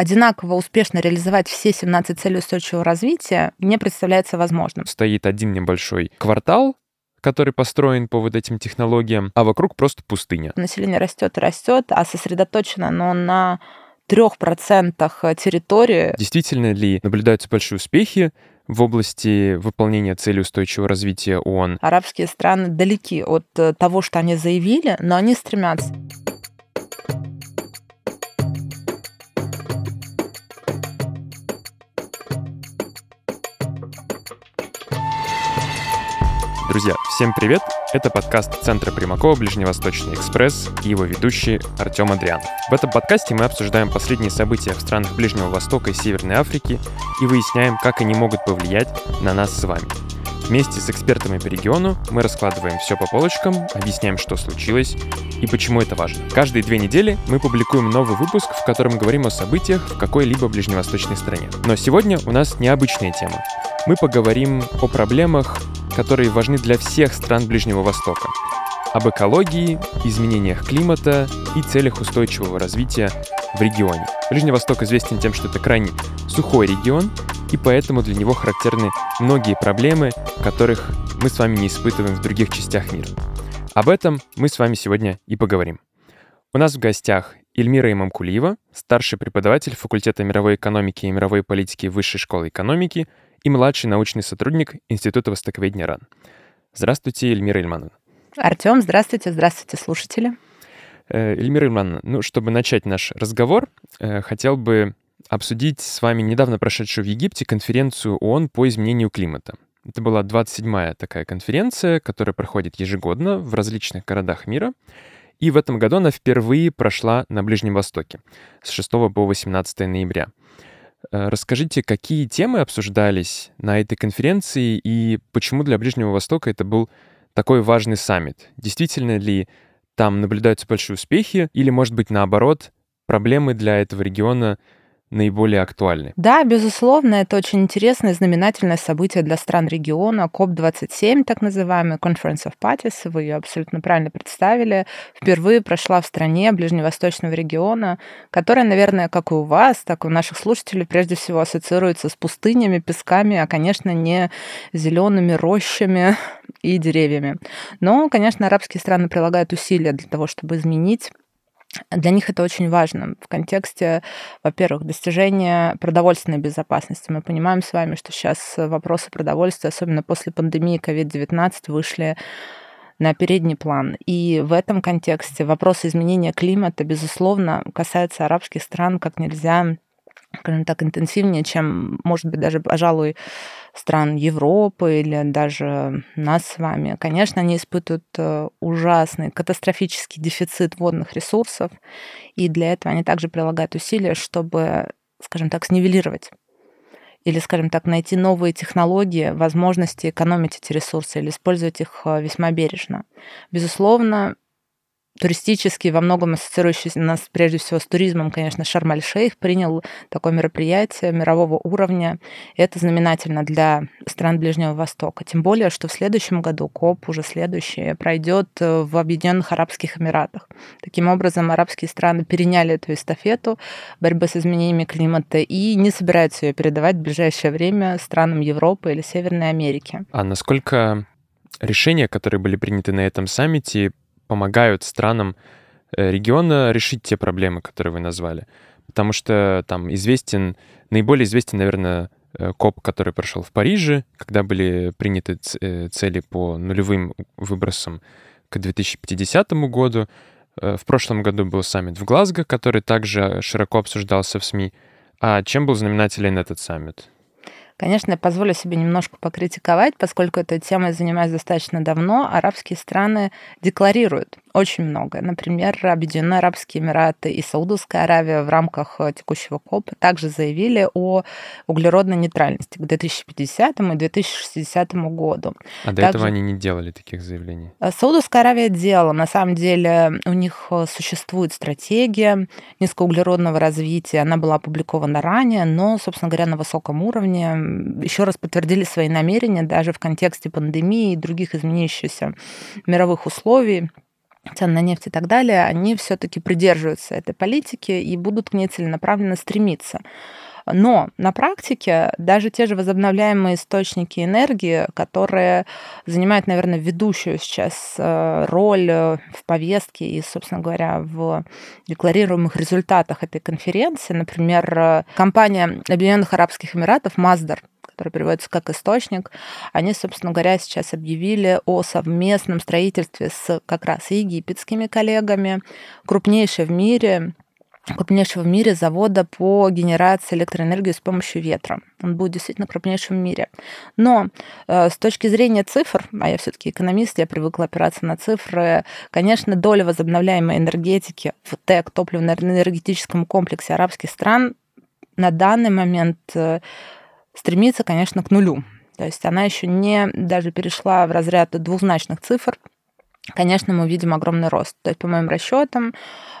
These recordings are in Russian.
одинаково успешно реализовать все 17 целей устойчивого развития не представляется возможным. Стоит один небольшой квартал, который построен по вот этим технологиям, а вокруг просто пустыня. Население растет и растет, а сосредоточено оно на 3% территории. Действительно ли наблюдаются большие успехи в области выполнения целей устойчивого развития ООН? Арабские страны далеки от того, что они заявили, но они стремятся. Друзья, всем привет! Это подкаст Центра Примакова «Ближневосточный экспресс» и его ведущий Артем Адрианов. В этом подкасте мы обсуждаем последние события в странах Ближнего Востока и Северной Африки и выясняем, как они могут повлиять на нас с вами. Вместе с экспертами по региону мы раскладываем все по полочкам, объясняем, что случилось и почему это важно. Каждые 2 недели мы публикуем новый выпуск, в котором говорим о событиях в какой-либо ближневосточной стране. Но сегодня у нас необычная тема. Мы поговорим о проблемах, которые важны для всех стран Ближнего Востока. Об экологии, изменениях климата и целях устойчивого развития в регионе. Ближний Восток известен тем, что это крайне сухой регион, и поэтому для него характерны многие проблемы, которых мы с вами не испытываем в других частях мира. Об этом мы с вами сегодня и поговорим. У нас в гостях Эльмира Имамкулиева, старший преподаватель факультета мировой экономики и мировой политики Высшей школы экономики и младший научный сотрудник Института Востоковедения РАН. Здравствуйте, Эльмира Имановна. Артем, здравствуйте. Здравствуйте, слушатели. Эльмира Имановна, чтобы начать наш разговор, хотел бы обсудить с вами недавно прошедшую в Египте конференцию ООН по изменению климата. Это была 27-я такая конференция, которая проходит ежегодно в различных городах мира. И в этом году она впервые прошла на Ближнем Востоке с 6 по 18 ноября. Расскажите, какие темы обсуждались на этой конференции и почему для Ближнего Востока это был такой важный саммит? Действительно ли там наблюдаются большие успехи или, может быть, наоборот, проблемы для этого региона наиболее актуальны? Да, безусловно, это очень интересное и знаменательное событие для стран региона. КОП-27, так называемый, Conference of Parties, вы ее абсолютно правильно представили, впервые прошла в стране ближневосточного региона, которая, наверное, как и у вас, так и у наших слушателей, прежде всего ассоциируется с пустынями, песками, а, конечно, не зелеными рощами и деревьями. Но, конечно, арабские страны прилагают усилия для того, чтобы изменить. Для них это очень важно в контексте, во-первых, достижения продовольственной безопасности. Мы понимаем с вами, что сейчас вопросы продовольствия, особенно после пандемии COVID-19, вышли на передний план. И в этом контексте вопросы изменения климата, безусловно, касаются арабских стран как нельзя, скажем так, интенсивнее, чем, может быть, даже, пожалуй, стран Европы или даже нас с вами. Конечно, они испытывают ужасный, катастрофический дефицит водных ресурсов, и для этого они также прилагают усилия, чтобы, скажем так, снивелировать или, скажем так, найти новые технологии, возможности экономить эти ресурсы или использовать их весьма бережно. Безусловно, туристический, во многом ассоциирующий нас прежде всего с туризмом, конечно, Шарм-эль-Шейх принял такое мероприятие мирового уровня. Это знаменательно для стран Ближнего Востока. Тем более, что в следующем году КОП, уже следующий, пройдет в Объединенных Арабских Эмиратах. Таким образом, арабские страны переняли эту эстафету борьбы с изменениями климата и не собираются ее передавать в ближайшее время странам Европы или Северной Америки. А насколько решения, которые были приняты на этом саммите, помогают странам региона решить те проблемы, которые вы назвали? Потому что там наиболее известен, наверное, КОП, который прошел в Париже, когда были приняты цели по нулевым выбросам к 2050 году. В прошлом году был саммит в Глазго, который также широко обсуждался в СМИ. А чем был знаменателен этот саммит? Конечно, я позволю себе немножко покритиковать, поскольку этой темой занимаюсь достаточно давно. Арабские страны декларируют очень многое. Например, Объединенные Арабские Эмираты и Саудовская Аравия в рамках текущего КОПа также заявили о углеродной нейтральности к 2050 и 2060 году. А до этого они не делали таких заявлений? Саудовская Аравия делала. На самом деле у них существует стратегия низкоуглеродного развития. Она была опубликована ранее, но, собственно говоря, на высоком уровне еще раз подтвердили свои намерения даже в контексте пандемии и других изменяющихся мировых условий. цен на нефть и так далее, они все-таки придерживаются этой политики и будут к ней целенаправленно стремиться. Но на практике даже те же возобновляемые источники энергии, которые занимают, наверное, ведущую сейчас роль в повестке и, собственно говоря, в декларируемых результатах этой конференции, например, компания Объединенных Арабских Эмиратов «Маздер», который переводится как «источник», они, собственно говоря, сейчас объявили о совместном строительстве с как раз египетскими коллегами крупнейшего в мире завода по генерации электроэнергии с помощью ветра. Он будет действительно крупнейшим в мире. Но с точки зрения цифр, а я все-таки экономист, я привыкла опираться на цифры, конечно, доля возобновляемой энергетики в ТЭК, топливно-энергетическом комплексе арабских стран на данный момент стремится, конечно, к нулю. То есть она еще не даже перешла в разряд двузначных цифр. Конечно, мы видим огромный рост. То есть, по моим расчетам,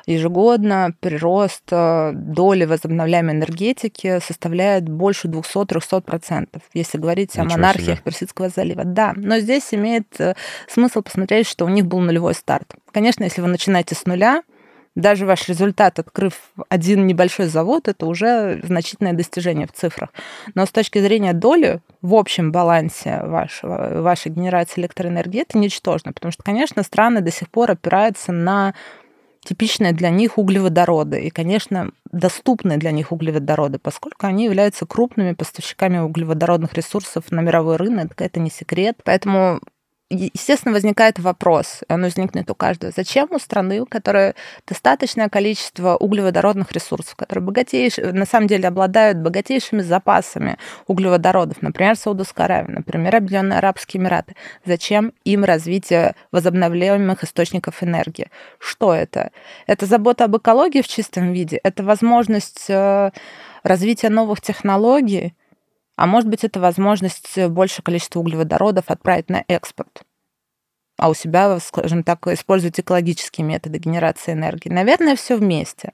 ежегодно прирост доли возобновляемой энергетики составляет больше 200-300%, если говорить о монархиях Персидского залива. Да, но здесь имеет смысл посмотреть, что у них был нулевой старт. Конечно, если вы начинаете с нуля, даже ваш результат, открыв один небольшой завод, это уже значительное достижение в цифрах. Но с точки зрения доли в общем балансе вашей генерации электроэнергии это ничтожно, потому что, конечно, страны до сих пор опираются на типичные для них углеводороды и, конечно, доступные для них углеводороды, поскольку они являются крупными поставщиками углеводородных ресурсов на мировой рынок, это не секрет. Поэтому естественно, возникает вопрос, он возникнет у каждого. Зачем у страны, у которой достаточное количество углеводородных ресурсов, которые на самом деле обладают богатейшими запасами углеводородов, например, Саудовская Аравия, например, Объединенные Арабские Эмираты, зачем им развитие возобновляемых источников энергии? Что это? Это забота об экологии в чистом виде? Это возможность развития новых технологий? А может быть, это возможность большее количество углеводородов отправить на экспорт, а у себя, скажем так, использовать экологические методы генерации энергии. Наверное, все вместе.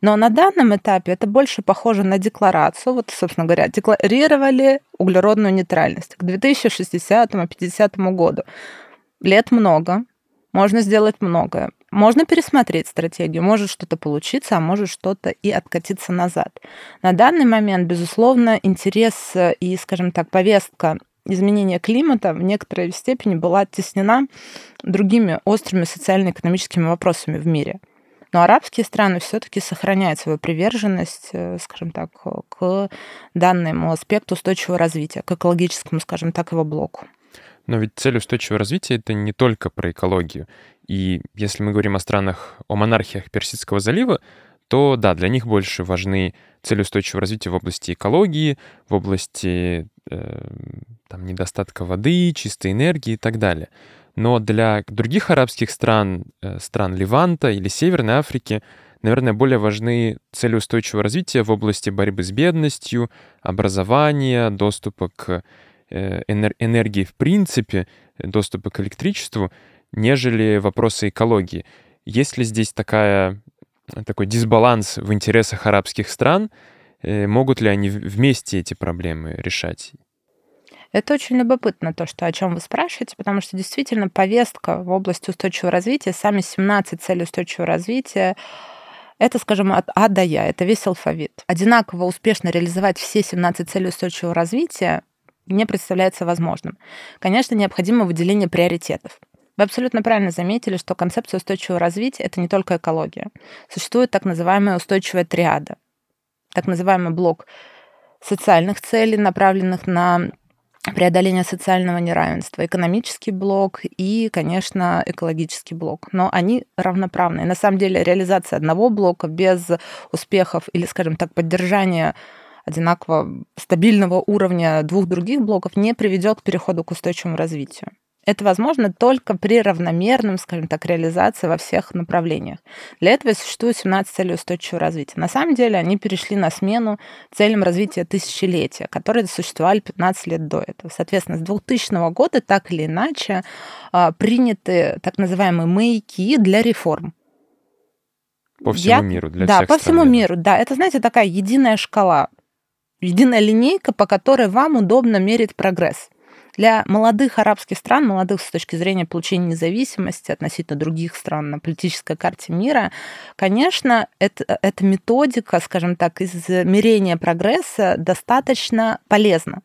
Но на данном этапе это больше похоже на декларацию. Вот, собственно говоря, декларировали углеродную нейтральность к 2060-50 году. Лет много, можно сделать многое. Можно пересмотреть стратегию, может что-то получиться, а может что-то и откатиться назад. На данный момент, безусловно, интерес и, скажем так, повестка изменения климата в некоторой степени была оттеснена другими острыми социально-экономическими вопросами в мире. Но арабские страны все-таки сохраняют свою приверженность, скажем так, к данному аспекту устойчивого развития, к экологическому, скажем так, его блоку. Но ведь цель устойчивого развития — это не только про экологию. И если мы говорим о монархиях Персидского залива, то да, для них больше важны цели устойчивого развития в области экологии, в области недостатка воды, чистой энергии и так далее. Но для других арабских стран, стран Леванта или Северной Африки, наверное, более важны цели устойчивого развития в области борьбы с бедностью, образования, доступа к энергии в принципе, доступа к электричеству, нежели вопросы экологии. Есть ли здесь такой дисбаланс в интересах арабских стран? Могут ли они вместе эти проблемы решать? Это очень любопытно, то, о чем вы спрашиваете, потому что действительно повестка в области устойчивого развития, сами 17 целей устойчивого развития, это, скажем, от А до Я, это весь алфавит. Одинаково успешно реализовать все 17 целей устойчивого развития не представляется возможным. Конечно, необходимо выделение приоритетов. Вы абсолютно правильно заметили, что концепция устойчивого развития — это не только экология. Существует так называемая устойчивая триада, так называемый блок социальных целей, направленных на преодоление социального неравенства, экономический блок и, конечно, экологический блок. Но они равноправны. И на самом деле реализация одного блока без успехов или, скажем так, поддержания одинаково стабильного уровня двух других блоков не приведет к переходу к устойчивому развитию. Это возможно только при равномерном, скажем так, реализации во всех направлениях. Для этого существует 17 целей устойчивого развития. На самом деле они перешли на смену целям развития тысячелетия, которые существовали 15 лет до этого. Соответственно, с 2000 года так или иначе приняты так называемые маяки для реформ. По всему миру, для всех стран. Да, по всему миру, да. Это, знаете, такая единая шкала, единая линейка, по которой вам удобно мерить прогресс. Для молодых арабских стран, молодых с точки зрения получения независимости относительно других стран на политической карте мира, конечно, эта методика, скажем так, измерения прогресса достаточно полезна.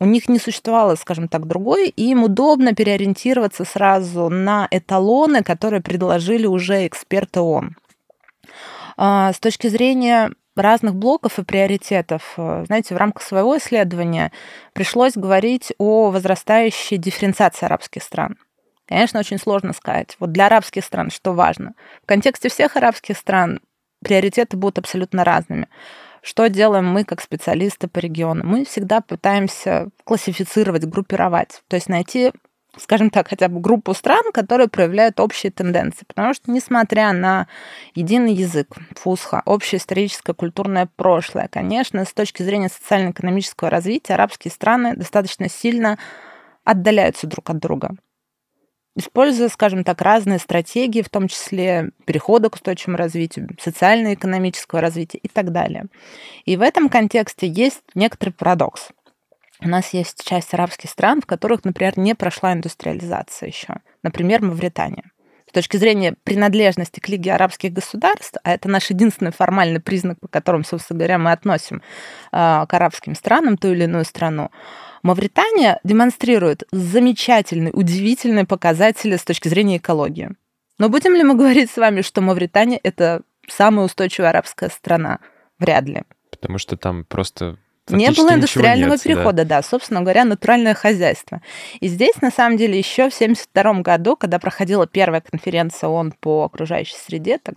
У них не существовало, скажем так, другой, и им удобно переориентироваться сразу на эталоны, которые предложили уже эксперты ООН. С точки зрения разных блоков и приоритетов, знаете, в рамках своего исследования пришлось говорить о возрастающей дифференциации арабских стран. Конечно, очень сложно сказать, вот для арабских стран что важно. В контексте всех арабских стран приоритеты будут абсолютно разными. Что делаем мы, как специалисты по региону? Мы всегда пытаемся классифицировать, группировать, то есть найти, скажем так, хотя бы группу стран, которые проявляют общие тенденции. Потому что, несмотря на единый язык, фусха, общее историческое, культурное прошлое, конечно, с точки зрения социально-экономического развития арабские страны достаточно сильно отдаляются друг от друга, используя, скажем так, разные стратегии, в том числе перехода к устойчивому развитию, социально-экономического развития и так далее. И в этом контексте есть некоторый парадокс. У нас есть часть арабских стран, в которых, например, не прошла индустриализация еще. Например, Мавритания. С точки зрения принадлежности к Лиге арабских государств, а это наш единственный формальный признак, по которому, собственно говоря, мы относим к арабским странам ту или иную страну, Мавритания демонстрирует замечательные, удивительные показатели с точки зрения экологии. Но будем ли мы говорить с вами, что Мавритания — это самая устойчивая арабская страна? Вряд ли. Потому что там просто... Не было индустриального перехода, да, собственно говоря, натуральное хозяйство. И здесь, на самом деле, еще в 1972 году, когда проходила первая конференция ООН по окружающей среде, так,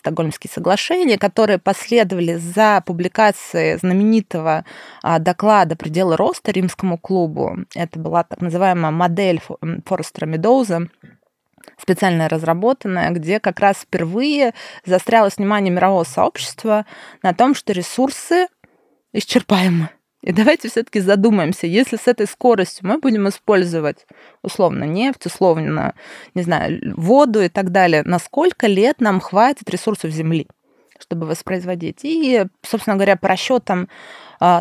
Стокгольмские соглашения, которые последовали за публикацией знаменитого доклада «Пределы роста» Римскому клубу. Это была так называемая модель Форестера Медоуза, специально разработанная, где как раз впервые заострялось внимание мирового сообщества на том, что ресурсы исчерпаемо. И давайте все-таки задумаемся, если с этой скоростью мы будем использовать условно нефть, условно, не знаю, воду и так далее, на сколько лет нам хватит ресурсов земли, чтобы воспроизводить. И, собственно говоря, по расчетам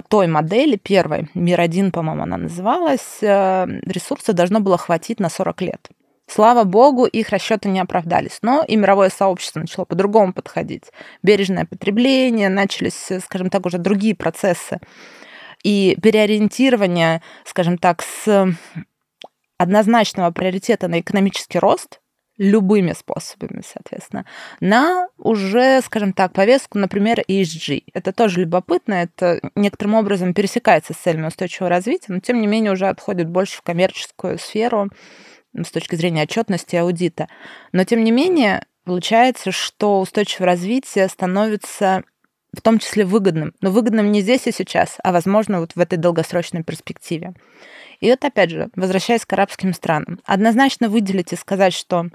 той модели, первой, Мир-1, по-моему, она называлась, ресурсов должно было хватить на 40 лет. Слава богу, их расчеты не оправдались. Но и мировое сообщество начало по-другому подходить. Бережное потребление, начались, скажем так, уже другие процессы. И переориентирование, скажем так, с однозначного приоритета на экономический рост, любыми способами, соответственно, на уже, скажем так, повестку, например, ESG. Это тоже любопытно, это некоторым образом пересекается с целями устойчивого развития, но тем не менее уже отходит больше в коммерческую сферу, с точки зрения отчетности и аудита. Но, тем не менее, получается, что устойчивое развитие становится в том числе выгодным. Но выгодным не здесь и сейчас, а, возможно, вот в этой долгосрочной перспективе. И вот, опять же, возвращаясь к арабским странам, однозначно выделить и сказать, что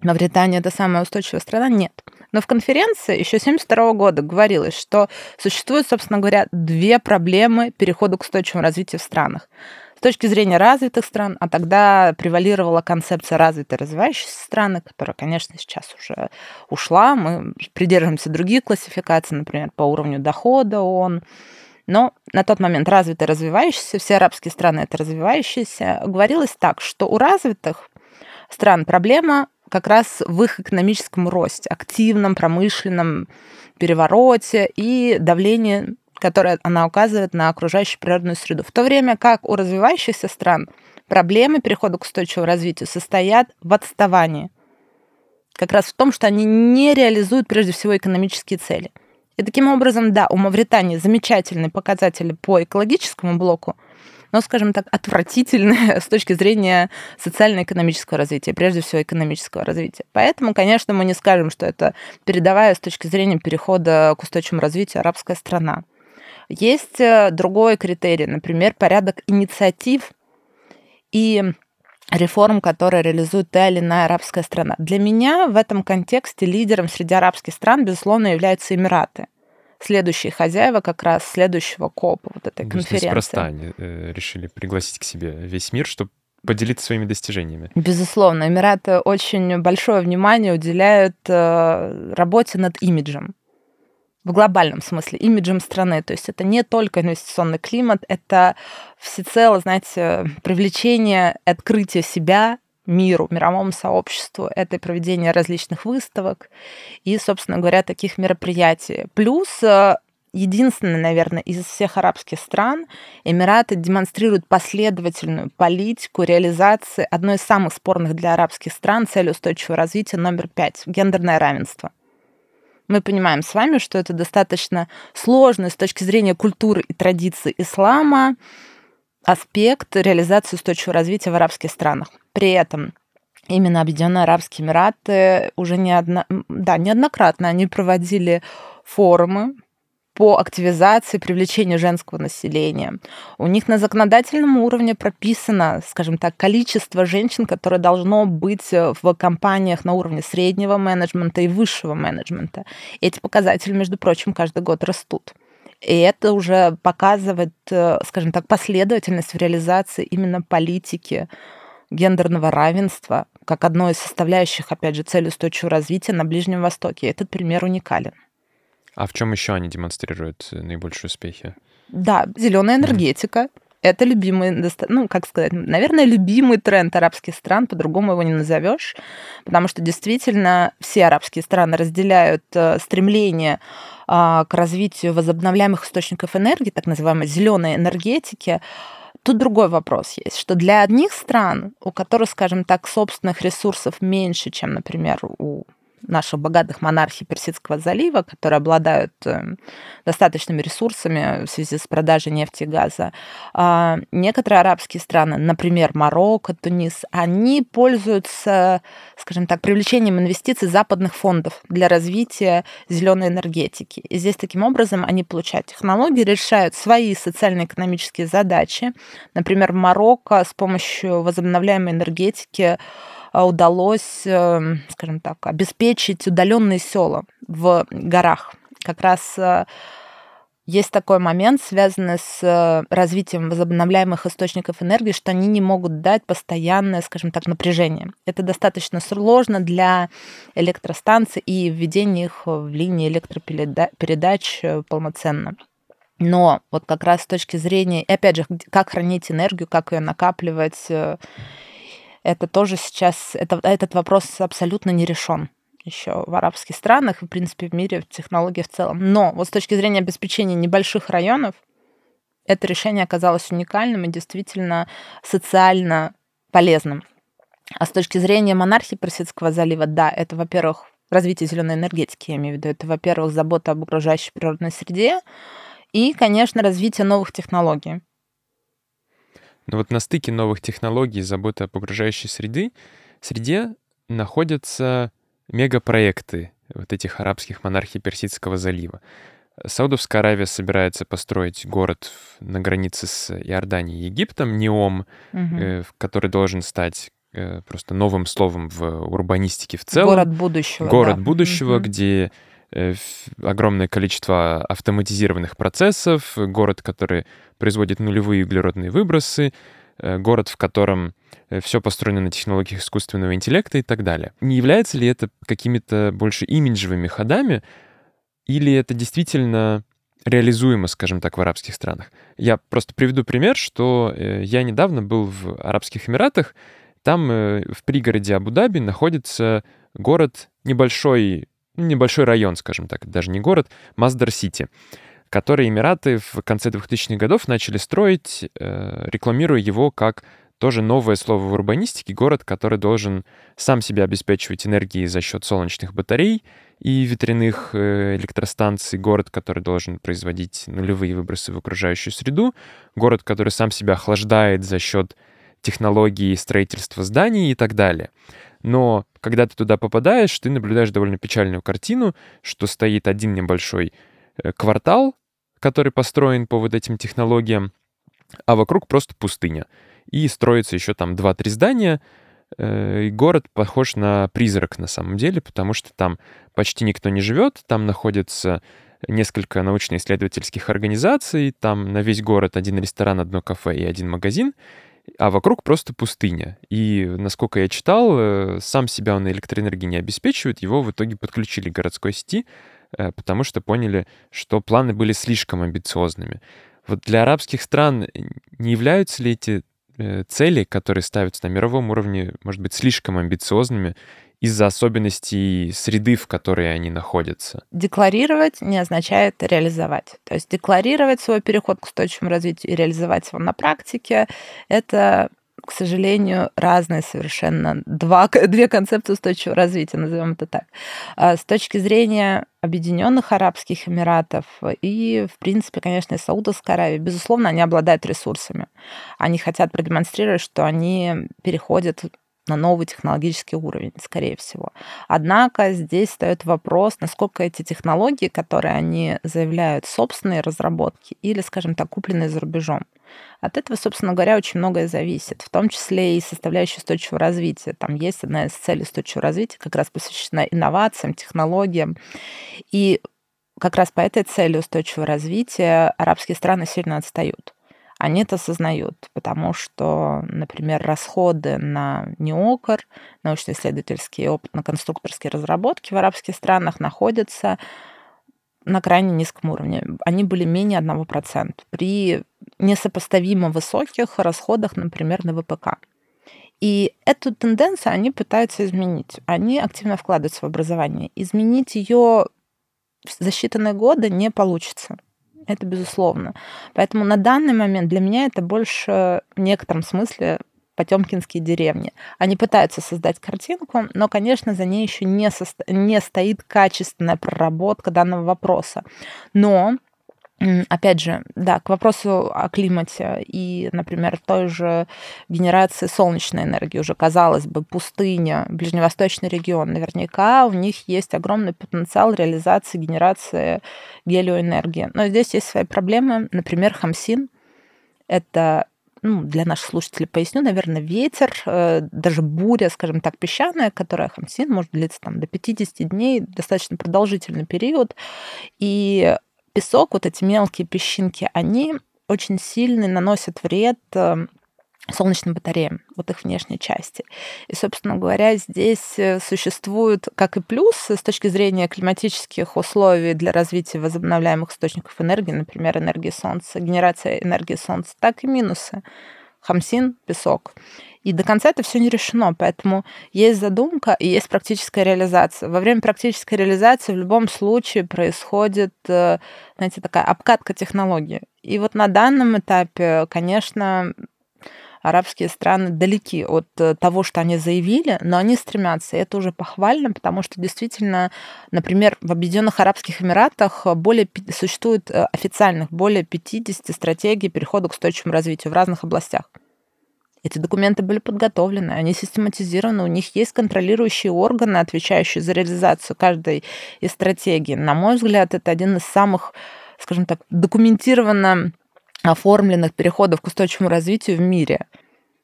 Мавритания — это самая устойчивая страна, нет. Но в конференции еще 1972 года говорилось, что существует, собственно говоря, две проблемы перехода к устойчивому развитию в странах. С точки зрения развитых стран, а тогда превалировала концепция развитой и развивающейся страны, которая, конечно, сейчас уже ушла. Мы придерживаемся других классификаций, например, по уровню дохода ООН. Но на тот момент развитые и развивающиеся, все арабские страны — это развивающиеся. Говорилось так, что у развитых стран проблема как раз в их экономическом росте, активном, промышленном перевороте и давлении, которое она указывает на окружающую природную среду. В то время как у развивающихся стран проблемы перехода к устойчивому развитию состоят в отставании. Как раз в том, что они не реализуют, прежде всего, экономические цели. И таким образом, да, у Мавритании замечательные показатели по экологическому блоку, но, скажем так, отвратительные с точки зрения социально-экономического развития, прежде всего, экономического развития. Поэтому, конечно, мы не скажем, что это передовая с точки зрения перехода к устойчивому развитию арабская страна. Есть другой критерий, например, порядок инициатив и реформ, которые реализует та или иная арабская страна. Для меня в этом контексте лидером среди арабских стран, безусловно, являются Эмираты. Следующие хозяева как раз следующего КОПа, вот этой конференции. Неспроста они решили пригласить к себе весь мир, чтобы поделиться своими достижениями. Безусловно, Эмираты очень большое внимание уделяют работе над имиджем. в глобальном смысле, имиджем страны. То есть это не только инвестиционный климат, это всецело, знаете, привлечение, открытие себя миру, мировому сообществу. Это проведение различных выставок и, собственно говоря, таких мероприятий. Плюс единственное, наверное, из всех арабских стран Эмираты демонстрируют последовательную политику реализации одной из самых спорных для арабских стран цели устойчивого развития номер 5 – гендерное равенство. Мы понимаем с вами, что это достаточно сложный с точки зрения культуры и традиций ислама аспект реализации устойчивого развития в арабских странах. При этом именно Объединенные Арабские Эмираты уже неоднократно они проводили форумы по активизации, привлечению женского населения. У них на законодательном уровне прописано, скажем так, количество женщин, которое должно быть в компаниях на уровне среднего менеджмента и высшего менеджмента. Эти показатели, между прочим, каждый год растут. И это уже показывает, скажем так, последовательность в реализации именно политики гендерного равенства как одной из составляющих, опять же, цели устойчивого развития на Ближнем Востоке. Этот пример уникален. А в чем еще они демонстрируют наибольшие успехи? Да, зеленая энергетика. Это любимый, наверное, любимый тренд арабских стран, по-другому его не назовешь, потому что действительно все арабские страны разделяют стремление к развитию возобновляемых источников энергии, так называемой зеленой энергетики. Тут другой вопрос есть, что для одних стран, у которых, скажем так, собственных ресурсов меньше, чем, например, у наших богатых монархий Персидского залива, которые обладают достаточными ресурсами в связи с продажей нефти и газа. Некоторые арабские страны, например, Марокко, Тунис, они пользуются, скажем так, привлечением инвестиций западных фондов для развития зеленой энергетики. И здесь таким образом они получают технологии, решают свои социально-экономические задачи. Например, в Марокко с помощью возобновляемой энергетики удалось, скажем так, обеспечить удаленные села в горах. Как раз есть такой момент, связанный с развитием возобновляемых источников энергии, что они не могут дать постоянное, скажем так, напряжение. Это достаточно сложно для электростанций и введение их в линии электропередач полноценно. Но вот как раз с точки зрения, опять же, как хранить энергию, как ее накапливать, это тоже сейчас, этот вопрос абсолютно не решен еще в арабских странах и, в принципе, в мире, в технологии в целом. Но вот с точки зрения обеспечения небольших районов это решение оказалось уникальным и действительно социально полезным. А с точки зрения монархии Персидского залива, да, это, во-первых, развитие зеленой энергетики, я имею в виду, это, во-первых, забота об окружающей природной среде и, конечно, развитие новых технологий. Но вот на стыке новых технологий и заботы об окружающей среде находятся мегапроекты вот этих арабских монархий Персидского залива. Саудовская Аравия собирается построить город на границе с Иорданией и Египтом, Неом, который должен стать просто новым словом в урбанистике в целом. Город будущего. Город будущего, где огромное количество автоматизированных процессов, город, который производит нулевые углеродные выбросы, город, в котором все построено на технологиях искусственного интеллекта и так далее. Не является ли это какими-то больше имиджевыми ходами, или это действительно реализуемо, скажем так, в арабских странах? Я просто приведу пример, что я недавно был в Арабских Эмиратах, там в пригороде Абу-Даби находится город небольшой район, скажем так, даже не город, Масдар-Сити, который Эмираты в конце 2000-х годов начали строить, рекламируя его как тоже новое слово в урбанистике, город, который должен сам себя обеспечивать энергией за счет солнечных батарей и ветряных электростанций, город, который должен производить нулевые выбросы в окружающую среду, город, который сам себя охлаждает за счет технологии строительства зданий и так далее. Но когда ты туда попадаешь, ты наблюдаешь довольно печальную картину, что стоит один небольшой квартал, который построен по вот этим технологиям, а вокруг просто пустыня. И строится еще там 2-3 здания, и город похож на призрак на самом деле, потому что там почти никто не живет, там находятся несколько научно-исследовательских организаций, там на весь город один ресторан, одно кафе и один магазин, а вокруг просто пустыня. И, насколько я читал, сам себя он электроэнергией не обеспечивает, его в итоге подключили к городской сети, потому что поняли, что планы были слишком амбициозными. Вот для арабских стран не являются ли эти цели, которые ставятся на мировом уровне, может быть, слишком амбициозными из-за особенностей среды, в которой они находятся? Декларировать не означает реализовать. То есть декларировать свой переход к устойчивому развитию и реализовать его на практике — это, к сожалению, разные совершенно две концепции устойчивого развития, назовем это так. С точки зрения Объединенных Арабских Эмиратов и, в принципе, конечно, и Саудовской Аравии, безусловно, они обладают ресурсами. Они хотят продемонстрировать, что они переходят на новый технологический уровень, скорее всего. Однако здесь встает вопрос, насколько эти технологии, которые они заявляют, собственные разработки или, скажем так, купленные за рубежом. От этого, собственно говоря, очень многое зависит, в том числе и составляющая устойчивого развития. Там есть одна из целей устойчивого развития, как раз посвящена инновациям, технологиям. И как раз по этой цели устойчивого развития арабские страны сильно отстают. Они это осознают, потому что, например, расходы на НИОКР, научно-исследовательские, опытно-конструкторские разработки в арабских странах находятся на крайне низком уровне. Они были менее 1% при несопоставимо высоких расходах, например, на ВПК. И эту тенденцию они пытаются изменить. Они активно вкладываются в образование. Изменить ее за считанные годы не получится. Это безусловно. Поэтому на данный момент для меня это больше в некотором смысле потемкинские деревни. Они пытаются создать картинку, но, конечно, за ней еще не стоит качественная проработка данного вопроса. Но, опять же, да, к вопросу о климате и, например, той же генерации солнечной энергии, уже, казалось бы, пустыня, ближневосточный регион, наверняка у них есть огромный потенциал реализации генерации гелиоэнергии. Но здесь есть свои проблемы. Например, хамсин — это, для наших слушателей поясню, наверное, ветер, даже буря, скажем так, песчаная, которая хамсин может длиться там, до 50 дней, достаточно продолжительный период, и песок, вот эти мелкие песчинки, они очень сильно наносят вред солнечным батареям, вот их внешней части. И, собственно говоря, здесь существуют как и плюсы с точки зрения климатических условий для развития возобновляемых источников энергии, например, энергии солнца, генерация энергии солнца, так и минусы. Хамсин, песок. И до конца это все не решено, поэтому есть задумка и есть практическая реализация. Во время практической реализации в любом случае происходит, знаете, такая обкатка технологии. И вот на данном этапе, конечно, арабские страны далеки от того, что они заявили, но они стремятся, и это уже похвально, потому что действительно, например, в Объединенных Арабских Эмиратах существует официальных более 50 стратегий перехода к устойчивому развитию в разных областях. Эти документы были подготовлены, они систематизированы, у них есть контролирующие органы, отвечающие за реализацию каждой из стратегий. На мой взгляд, это один из самых, скажем так, документированно оформленных переходов к устойчивому развитию в мире.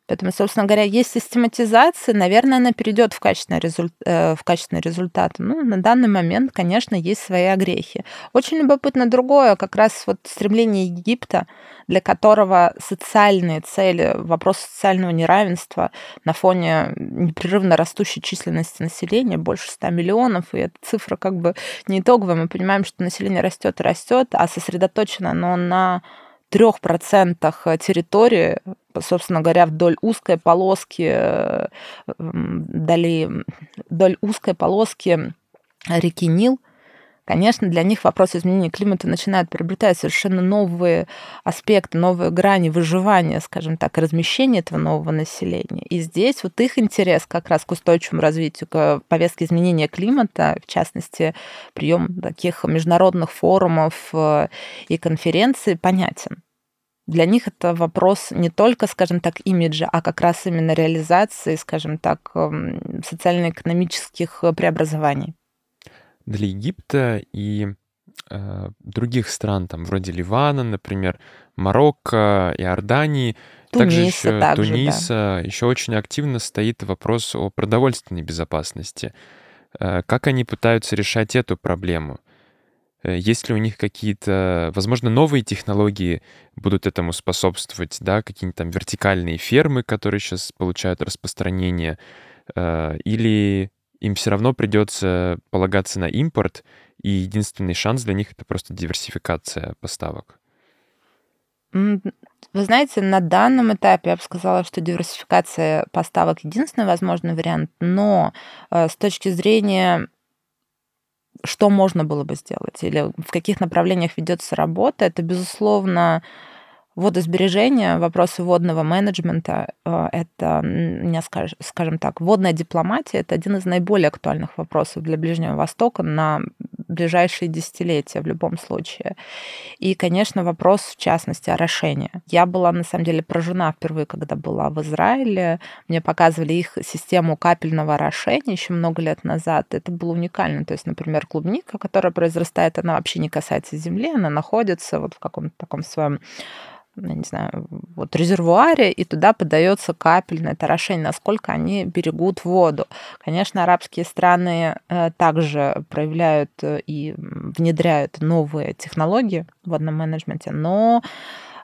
Поэтому, собственно говоря, есть систематизация, наверное, она перейдет в качественные результаты. На данный момент, конечно, есть свои огрехи. Очень любопытно другое, как раз вот стремление Египта, для которого социальные цели, вопрос социального неравенства на фоне непрерывно растущей численности населения, больше 100 миллионов, и эта цифра как бы не итоговая. Мы понимаем, что население растет и растет, а сосредоточено оно на 3% территории, собственно говоря, вдоль узкой полоски реки Нил. Конечно, для них вопрос изменения климата начинает приобретать совершенно новые аспекты, новые грани выживания, скажем так, размещения этого нового населения. И здесь вот их интерес как раз к устойчивому развитию, к повестке изменения климата, в частности, прием таких международных форумов и конференций, понятен. Для них это вопрос не только, скажем так, имиджа, а как раз именно реализации, скажем так, социально-экономических преобразований. Для Египта и других стран, там, вроде Ливана, например, Марокко, Иордании, Туниса, еще очень активно стоит вопрос о продовольственной безопасности. Как они пытаются решать эту проблему? Есть ли у них какие-то, возможно, новые технологии будут этому способствовать, да, какие-нибудь там вертикальные фермы, которые сейчас получают распространение, или им все равно придется полагаться на импорт и единственный шанс для них — это просто диверсификация поставок? Вы знаете, на данном этапе я бы сказала, что диверсификация поставок — единственный возможный вариант, но с точки зрения, что можно было бы сделать или в каких направлениях ведется работа, это, безусловно, водосбережение, вопросы водного менеджмента, это, скажем так, водная дипломатия — это один из наиболее актуальных вопросов для Ближнего Востока на ближайшие десятилетия в любом случае. И, конечно, вопрос, в частности, орошения. Я была, на самом деле, поражена впервые, когда была в Израиле. Мне показывали их систему капельного орошения еще много лет назад. Это было уникально. То есть, например, клубника, которая произрастает, она вообще не касается земли, она находится вот в каком-то таком своем, я не знаю, вот резервуаре, и туда подается капельное орошение, насколько они берегут воду. Конечно, арабские страны также проявляют и внедряют новые технологии в водном менеджменте, но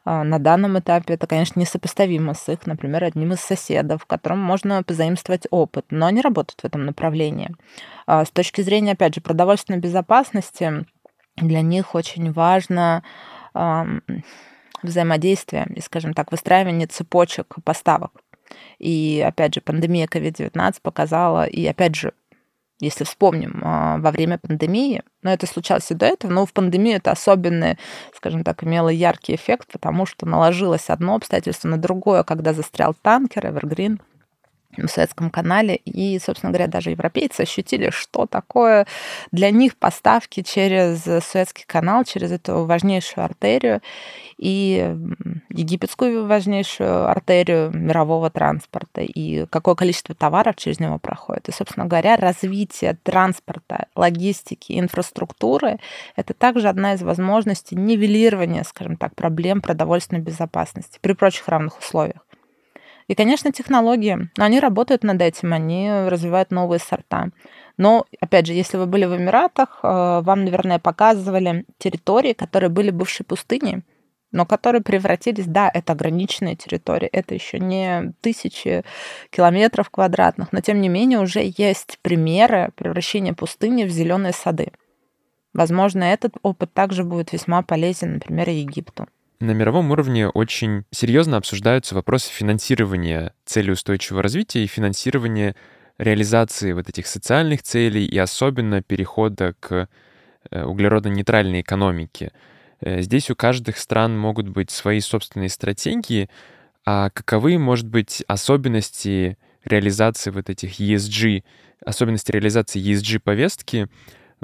на данном этапе это, конечно, несопоставимо с их, например, одним из соседов, которым можно позаимствовать опыт, но они работают в этом направлении. С точки зрения, опять же, продовольственной безопасности, для них очень важно взаимодействия и, скажем так, выстраивание цепочек поставок. И, опять же, пандемия COVID-19 показала, и, опять же, если вспомним, во время пандемии, но это случалось и до этого, но в пандемию это особенно, скажем так, имело яркий эффект, потому что наложилось одно обстоятельство на другое, когда застрял танкер «Эвергрин» в Суэцком канале, и, собственно говоря, даже европейцы ощутили, что такое для них поставки через Суэцкий канал, через эту важнейшую артерию и египетскую важнейшую артерию мирового транспорта, и какое количество товаров через него проходит. И, собственно говоря, развитие транспорта, логистики, инфраструктуры — это также одна из возможностей нивелирования, скажем так, проблем продовольственной безопасности при прочих равных условиях. И, конечно, технологии, они работают над этим, они развивают новые сорта. Но, опять же, если вы были в Эмиратах, вам, наверное, показывали территории, которые были бывшей пустыней, но которые превратились, да, это ограниченные территории, это еще не тысячи километров квадратных, но, тем не менее, уже есть примеры превращения пустыни в зеленые сады. Возможно, этот опыт также будет весьма полезен, например, Египту. На мировом уровне очень серьезно обсуждаются вопросы финансирования целей устойчивого развития и финансирования реализации вот этих социальных целей и особенно перехода к углеродно-нейтральной экономике. Здесь у каждых стран могут быть свои собственные стратегии, а каковы, может быть, особенности реализации вот этих ESG, особенности реализации ESG-повестки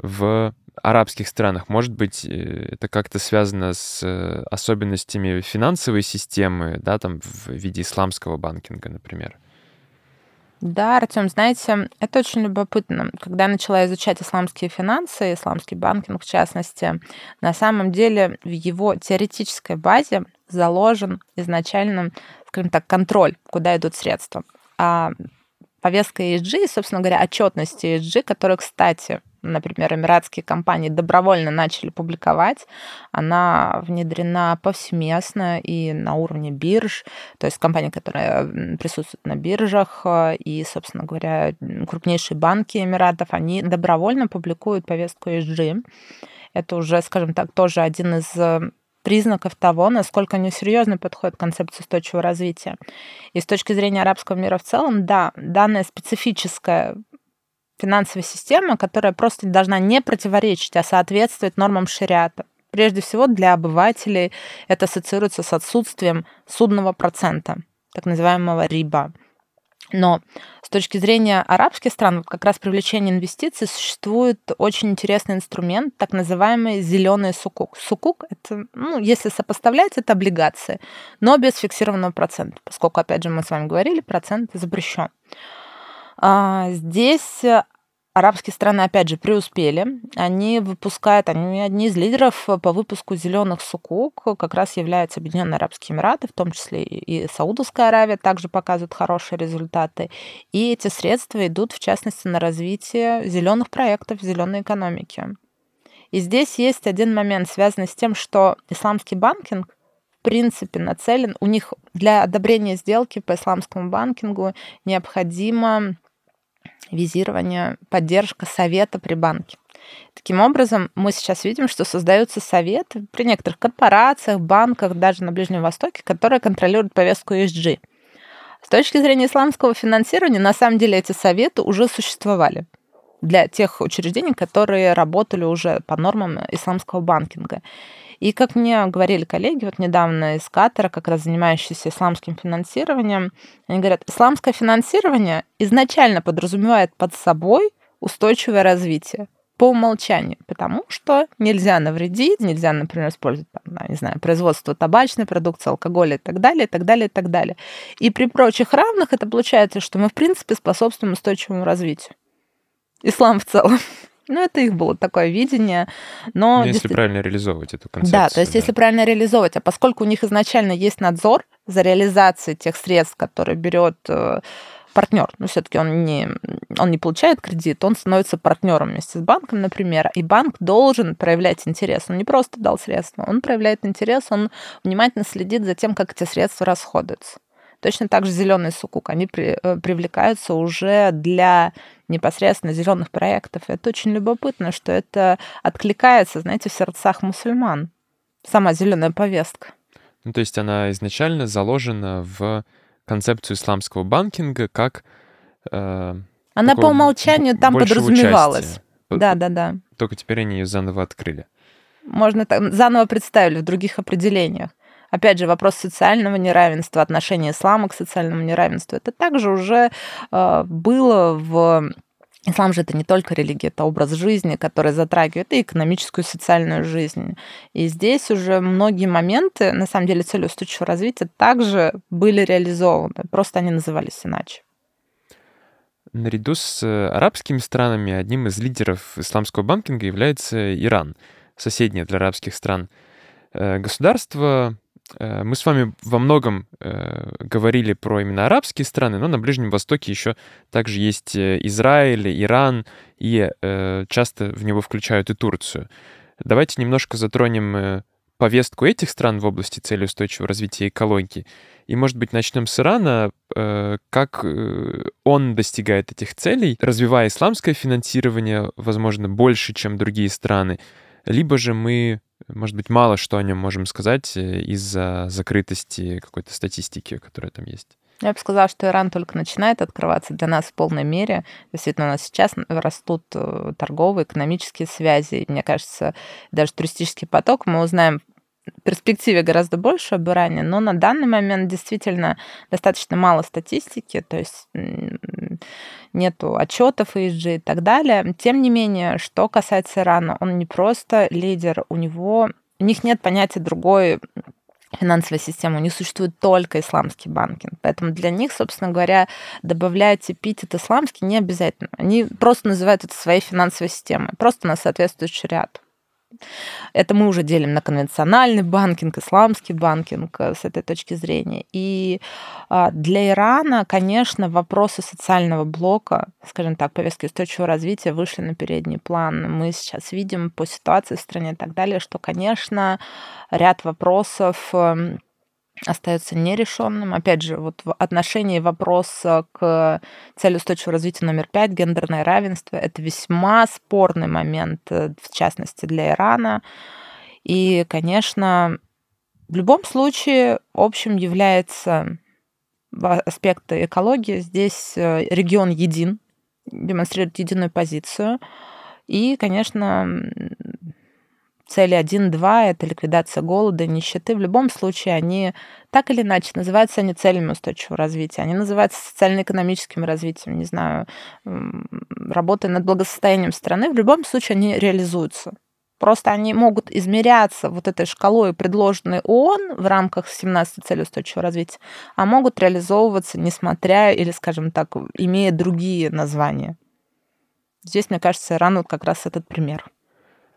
в арабских странах? Может быть, это как-то связано с особенностями финансовой системы, да, там в виде исламского банкинга, например? Да, Артём, знаете, это очень любопытно. Когда я начала изучать исламские финансы, исламский банкинг в частности, на самом деле в его теоретической базе заложен изначально, скажем так, контроль, куда идут средства. А повестка ESG, собственно говоря, отчетность ESG, которая, кстати, например, эмиратские компании добровольно начали публиковать. Она внедрена повсеместно и на уровне бирж, то есть компании, которые присутствуют на биржах, и, собственно говоря, крупнейшие банки Эмиратов, они добровольно публикуют повестку ESG. Это уже, скажем так, тоже один из признаков того, насколько они серьезно подходят к концепции устойчивого развития. И с точки зрения арабского мира в целом, да, данная специфическая финансовая система, которая просто должна не противоречить, а соответствовать нормам шариата. Прежде всего, для обывателей это ассоциируется с отсутствием судного процента, так называемого риба. Но с точки зрения арабских стран, как раз привлечение инвестиций, существует очень интересный инструмент, так называемый зеленый сукук. Сукук — это, если сопоставлять, это облигации, но без фиксированного процента, поскольку, опять же, мы с вами говорили, процент запрещен. Здесь арабские страны, опять же, преуспели. Они одни из лидеров по выпуску зеленых сукук, как раз являются Объединенные Арабские Эмираты, в том числе и Саудовская Аравия также показывают хорошие результаты. И эти средства идут, в частности, на развитие зеленых проектов, зеленой экономики. И здесь есть один момент, связанный с тем, что исламский банкинг в принципе нацелен, у них для одобрения сделки по исламскому банкингу необходимо визирование, поддержка совета при банке. Таким образом, мы сейчас видим, что создаются советы при некоторых корпорациях, банках, даже на Ближнем Востоке, которые контролируют повестку ESG. С точки зрения исламского финансирования, на самом деле эти советы уже существовали для тех учреждений, которые работали уже по нормам исламского банкинга. И, как мне говорили коллеги, вот недавно из Катара, как раз занимающиеся исламским финансированием, они говорят, исламское финансирование изначально подразумевает под собой устойчивое развитие по умолчанию, потому что нельзя навредить, нельзя, например, использовать, не знаю, производство табачной продукции, алкоголя и так далее, и так далее, и так далее. И при прочих равных это получается, что мы, в принципе, способствуем устойчивому развитию. Ислам в целом. Ну, это их было такое видение, но... Если правильно реализовывать эту концепцию. Да, то есть если правильно реализовывать, а поскольку у них изначально есть надзор за реализацией тех средств, которые берет партнер, ну, все-таки он не получает кредит, он становится партнером вместе с банком, например, и банк должен проявлять интерес. Он не просто дал средства, он проявляет интерес, он внимательно следит за тем, как эти средства расходуются. Точно так же зеленый сукук, они привлекаются уже для непосредственно зеленых проектов. Это очень любопытно, что это откликается, знаете, в сердцах мусульман. Сама зеленая повестка. Ну, то есть она изначально заложена в концепцию исламского банкинга как... она по умолчанию там подразумевалась. Да. Только теперь они ее заново открыли. Можно так, заново представили в других определениях. Опять же, вопрос социального неравенства, отношение ислама к социальному неравенству, это также уже было в... Ислам же это не только религия, это образ жизни, который затрагивает и экономическую, и социальную жизнь. И здесь уже многие моменты, на самом деле, цели устойчивого развития также были реализованы, просто они назывались иначе. Наряду с арабскими странами одним из лидеров исламского банкинга является Иран, соседнее для арабских стран государство. Мы с вами во многом говорили про именно арабские страны, но на Ближнем Востоке еще также есть Израиль, Иран, и часто в него включают и Турцию. Давайте немножко затронем повестку этих стран в области цели устойчивого развития и экологии. И, может быть, начнем с Ирана, как он достигает этих целей, развивая исламское финансирование, возможно, больше, чем другие страны, либо же мы... Может быть, мало что о нем можем сказать из-за закрытости какой-то статистики, которая там есть. Я бы сказала, что Иран только начинает открываться для нас в полной мере. Действительно, у нас сейчас растут торговые, экономические связи. Мне кажется, даже туристический поток мы узнаем в перспективе гораздо больше об Иране, но на данный момент действительно достаточно мало статистики, то есть нету отчетов ESG и так далее. Тем не менее, что касается Ирана, он не просто лидер, у них нет понятия другой финансовой системы, у них существует только исламский банкинг, поэтому для них, собственно говоря, добавлять эпитет исламский не обязательно. Они просто называют это своей финансовой системой, просто она соответствует шариату. Это мы уже делим на конвенциональный банкинг, исламский банкинг с этой точки зрения. И для Ирана, конечно, вопросы социального блока, скажем так, повестки устойчивого развития вышли на передний план. Мы сейчас видим по ситуации в стране и так далее, что, конечно, ряд вопросов остается нерешенным. Опять же, вот в отношении вопроса к цели устойчивого развития номер 5, гендерное равенство, это весьма спорный момент, в частности, для Ирана. И, конечно, в любом случае общим является аспект экологии. Здесь регион един, демонстрирует единую позицию. И, конечно, цели 1-2 — это ликвидация голода, нищеты. В любом случае они так или иначе называются они целями устойчивого развития. Они называются социально-экономическим развитием, не знаю, работой над благосостоянием страны. В любом случае они реализуются. Просто они могут измеряться вот этой шкалой, предложенной ООН в рамках 17 целей устойчивого развития, а могут реализовываться, несмотря или, скажем так, имея другие названия. Здесь, мне кажется, Иран вот как раз этот пример.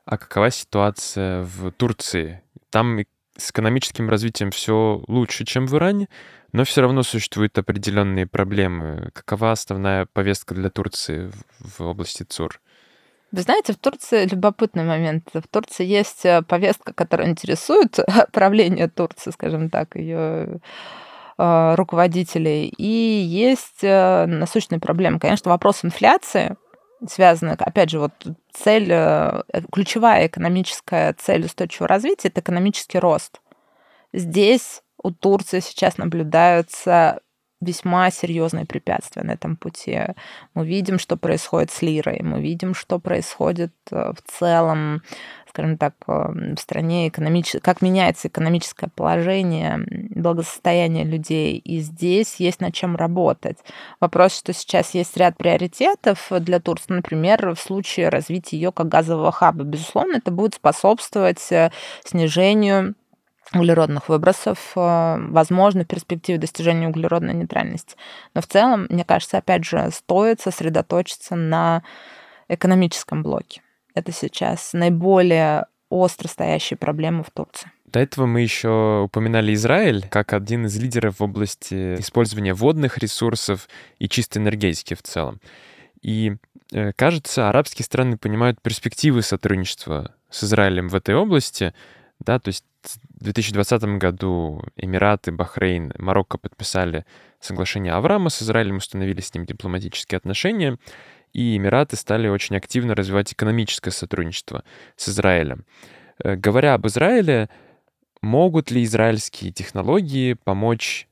А какова ситуация в Турции? Там с экономическим развитием все лучше, чем в Иране, но все равно существуют определенные проблемы. Какова основная повестка для Турции в области ЦУР? Вы знаете, в Турции любопытный момент. В Турции есть повестка, которая интересует правление Турции, скажем так, ее руководителей. И есть насущная проблема. Конечно, вопрос инфляции. связаны, опять же, вот цель, ключевая экономическая цель устойчивого развития – это экономический рост. Здесь у Турции сейчас наблюдаются весьма серьезные препятствия на этом пути. Мы видим, что происходит с лирой, мы видим, что происходит в целом, скажем так, в стране, как меняется экономическое положение, благосостояние людей. И здесь есть над чем работать. Вопрос, что сейчас есть ряд приоритетов для Турции, например, в случае развития ее как газового хаба. Безусловно, это будет способствовать снижению углеродных выбросов, возможно, в перспективе достижения углеродной нейтральности. Но в целом, мне кажется, опять же, стоит сосредоточиться на экономическом блоке. Это сейчас наиболее остро стоящие проблемы в Турции. До этого мы еще упоминали Израиль как один из лидеров в области использования водных ресурсов и чистой энергетики в целом. И, кажется, арабские страны понимают перспективы сотрудничества с Израилем в этой области, да, то есть в 2020 году Эмираты, Бахрейн, Марокко подписали соглашение Авраама с Израилем, установили с ним дипломатические отношения, и Эмираты стали очень активно развивать экономическое сотрудничество с Израилем. Говоря об Израиле, могут ли израильские технологии помочь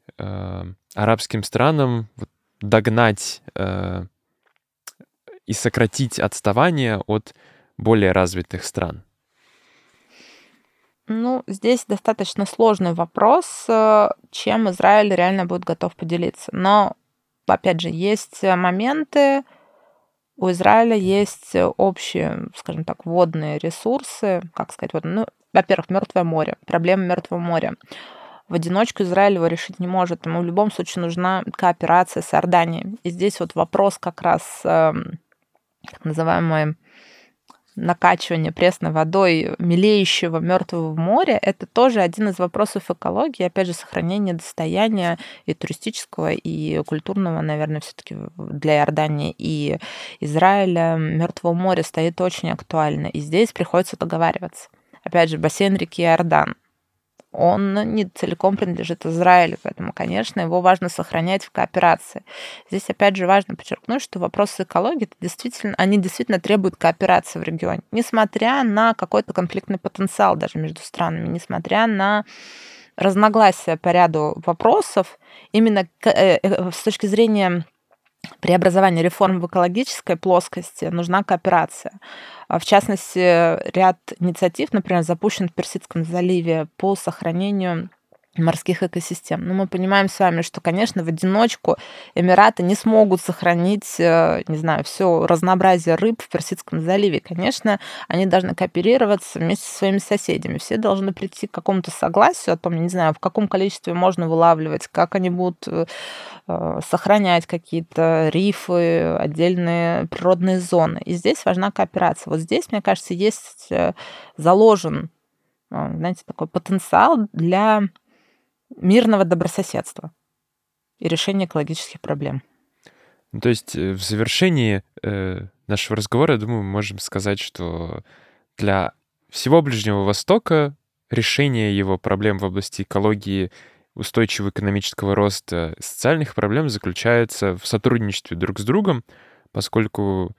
арабским странам догнать и сократить отставание от более развитых стран? Ну, здесь достаточно сложный вопрос, чем Израиль реально будет готов поделиться. Но, опять же, есть моменты, у Израиля есть общие, скажем так, водные ресурсы, как сказать, ну, во-первых, Мёртвое море, проблема Мёртвого моря. В одиночку Израиль его решить не может, ему в любом случае нужна кооперация с Иорданией. И здесь вот вопрос как раз так называемой накачивание пресной водой мелеющего Мёртвого моря, это тоже один из вопросов экологии, опять же, сохранение достояния и туристического, и культурного, наверное, все-таки для Иордании и Израиля Мёртвого моря стоит очень актуально, и здесь приходится договариваться. Опять же, бассейн реки Иордан, он не целиком принадлежит Израилю, поэтому, конечно, его важно сохранять в кооперации. Здесь, опять же, важно подчеркнуть, что вопросы экологии, они действительно требуют кооперации в регионе, несмотря на какой-то конфликтный потенциал даже между странами, несмотря на разногласия по ряду вопросов, именно с точки зрения преобразования реформ в экологической плоскости нужна кооперация. В частности, ряд инициатив, например, запущен в Персидском заливе по сохранению морских экосистем. Но мы понимаем с вами, что, конечно, в одиночку Эмираты не смогут сохранить, не знаю, все разнообразие рыб в Персидском заливе. Конечно, они должны кооперироваться вместе со своими соседями. Все должны прийти к какому-то согласию о том, не знаю, в каком количестве можно вылавливать, как они будут сохранять какие-то рифы, отдельные природные зоны. И здесь важна кооперация. Вот здесь, мне кажется, есть заложен, знаете, такой потенциал для мирного добрососедства и решения экологических проблем. То есть в завершении нашего разговора, я думаю, мы можем сказать, что для всего Ближнего Востока решение его проблем в области экологии, устойчивого экономического роста, социальных проблем заключается в сотрудничестве друг с другом, поскольку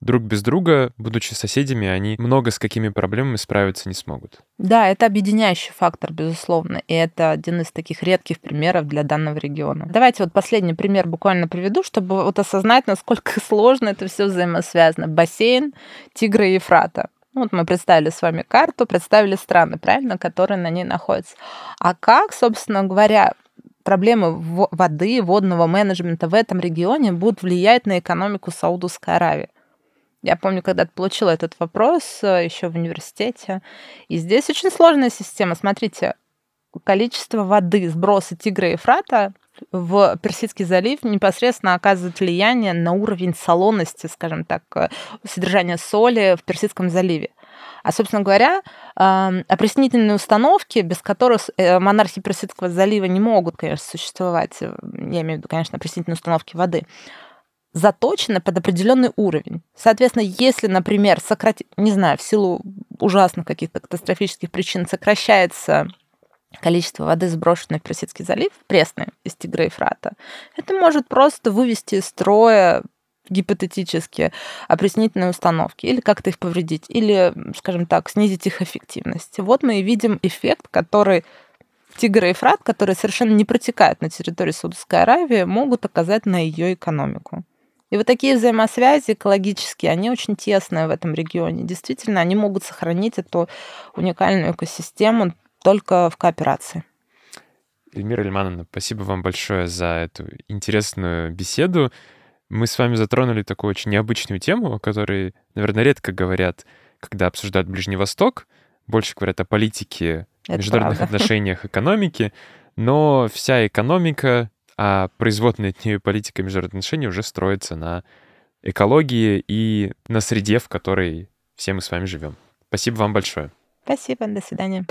друг без друга, будучи соседями, они много с какими проблемами справиться не смогут. Да, это объединяющий фактор, безусловно, и это один из таких редких примеров для данного региона. Давайте вот последний пример буквально приведу, чтобы вот осознать, насколько сложно это все взаимосвязано. Бассейн Тигра и Евфрата. Вот мы представили с вами карту, представили страны, правильно, которые на ней находятся. А как, собственно говоря, проблемы воды, водного менеджмента в этом регионе будут влиять на экономику Саудовской Аравии? Я помню, когда получила этот вопрос еще в университете. И здесь очень сложная система. Смотрите, количество воды, сбросы Тигра и Евфрата в Персидский залив непосредственно оказывает влияние на уровень солоности, скажем так, содержания соли в Персидском заливе. А, собственно говоря, опреснительные установки, без которых монархи Персидского залива не могут, конечно, существовать, я имею в виду, конечно, опреснительные установки воды, заточена под определенный уровень. Соответственно, если, например, в силу ужасных каких-то катастрофических причин сокращается количество воды, сброшенной в Персидский залив, пресной из Тигра и Евфрата, это может просто вывести из строя гипотетически опреснительные установки, или как-то их повредить, или, скажем так, снизить их эффективность. Вот мы и видим эффект, который Тигр и Евфрат, которые совершенно не протекают на территории Саудовской Аравии, могут оказать на ее экономику. И вот такие взаимосвязи экологические, они очень тесные в этом регионе. Действительно, они могут сохранить эту уникальную экосистему только в кооперации. Эльмира Имамкулиева, спасибо вам большое за эту интересную беседу. Мы с вами затронули такую очень необычную тему, о которой, наверное, редко говорят, когда обсуждают Ближний Восток. Больше говорят о политике, международных отношениях, экономике. Но вся экономика, а производная от нее политика международных отношений уже строится на экологии и на среде, в которой все мы с вами живем. Спасибо вам большое. Спасибо, до свидания.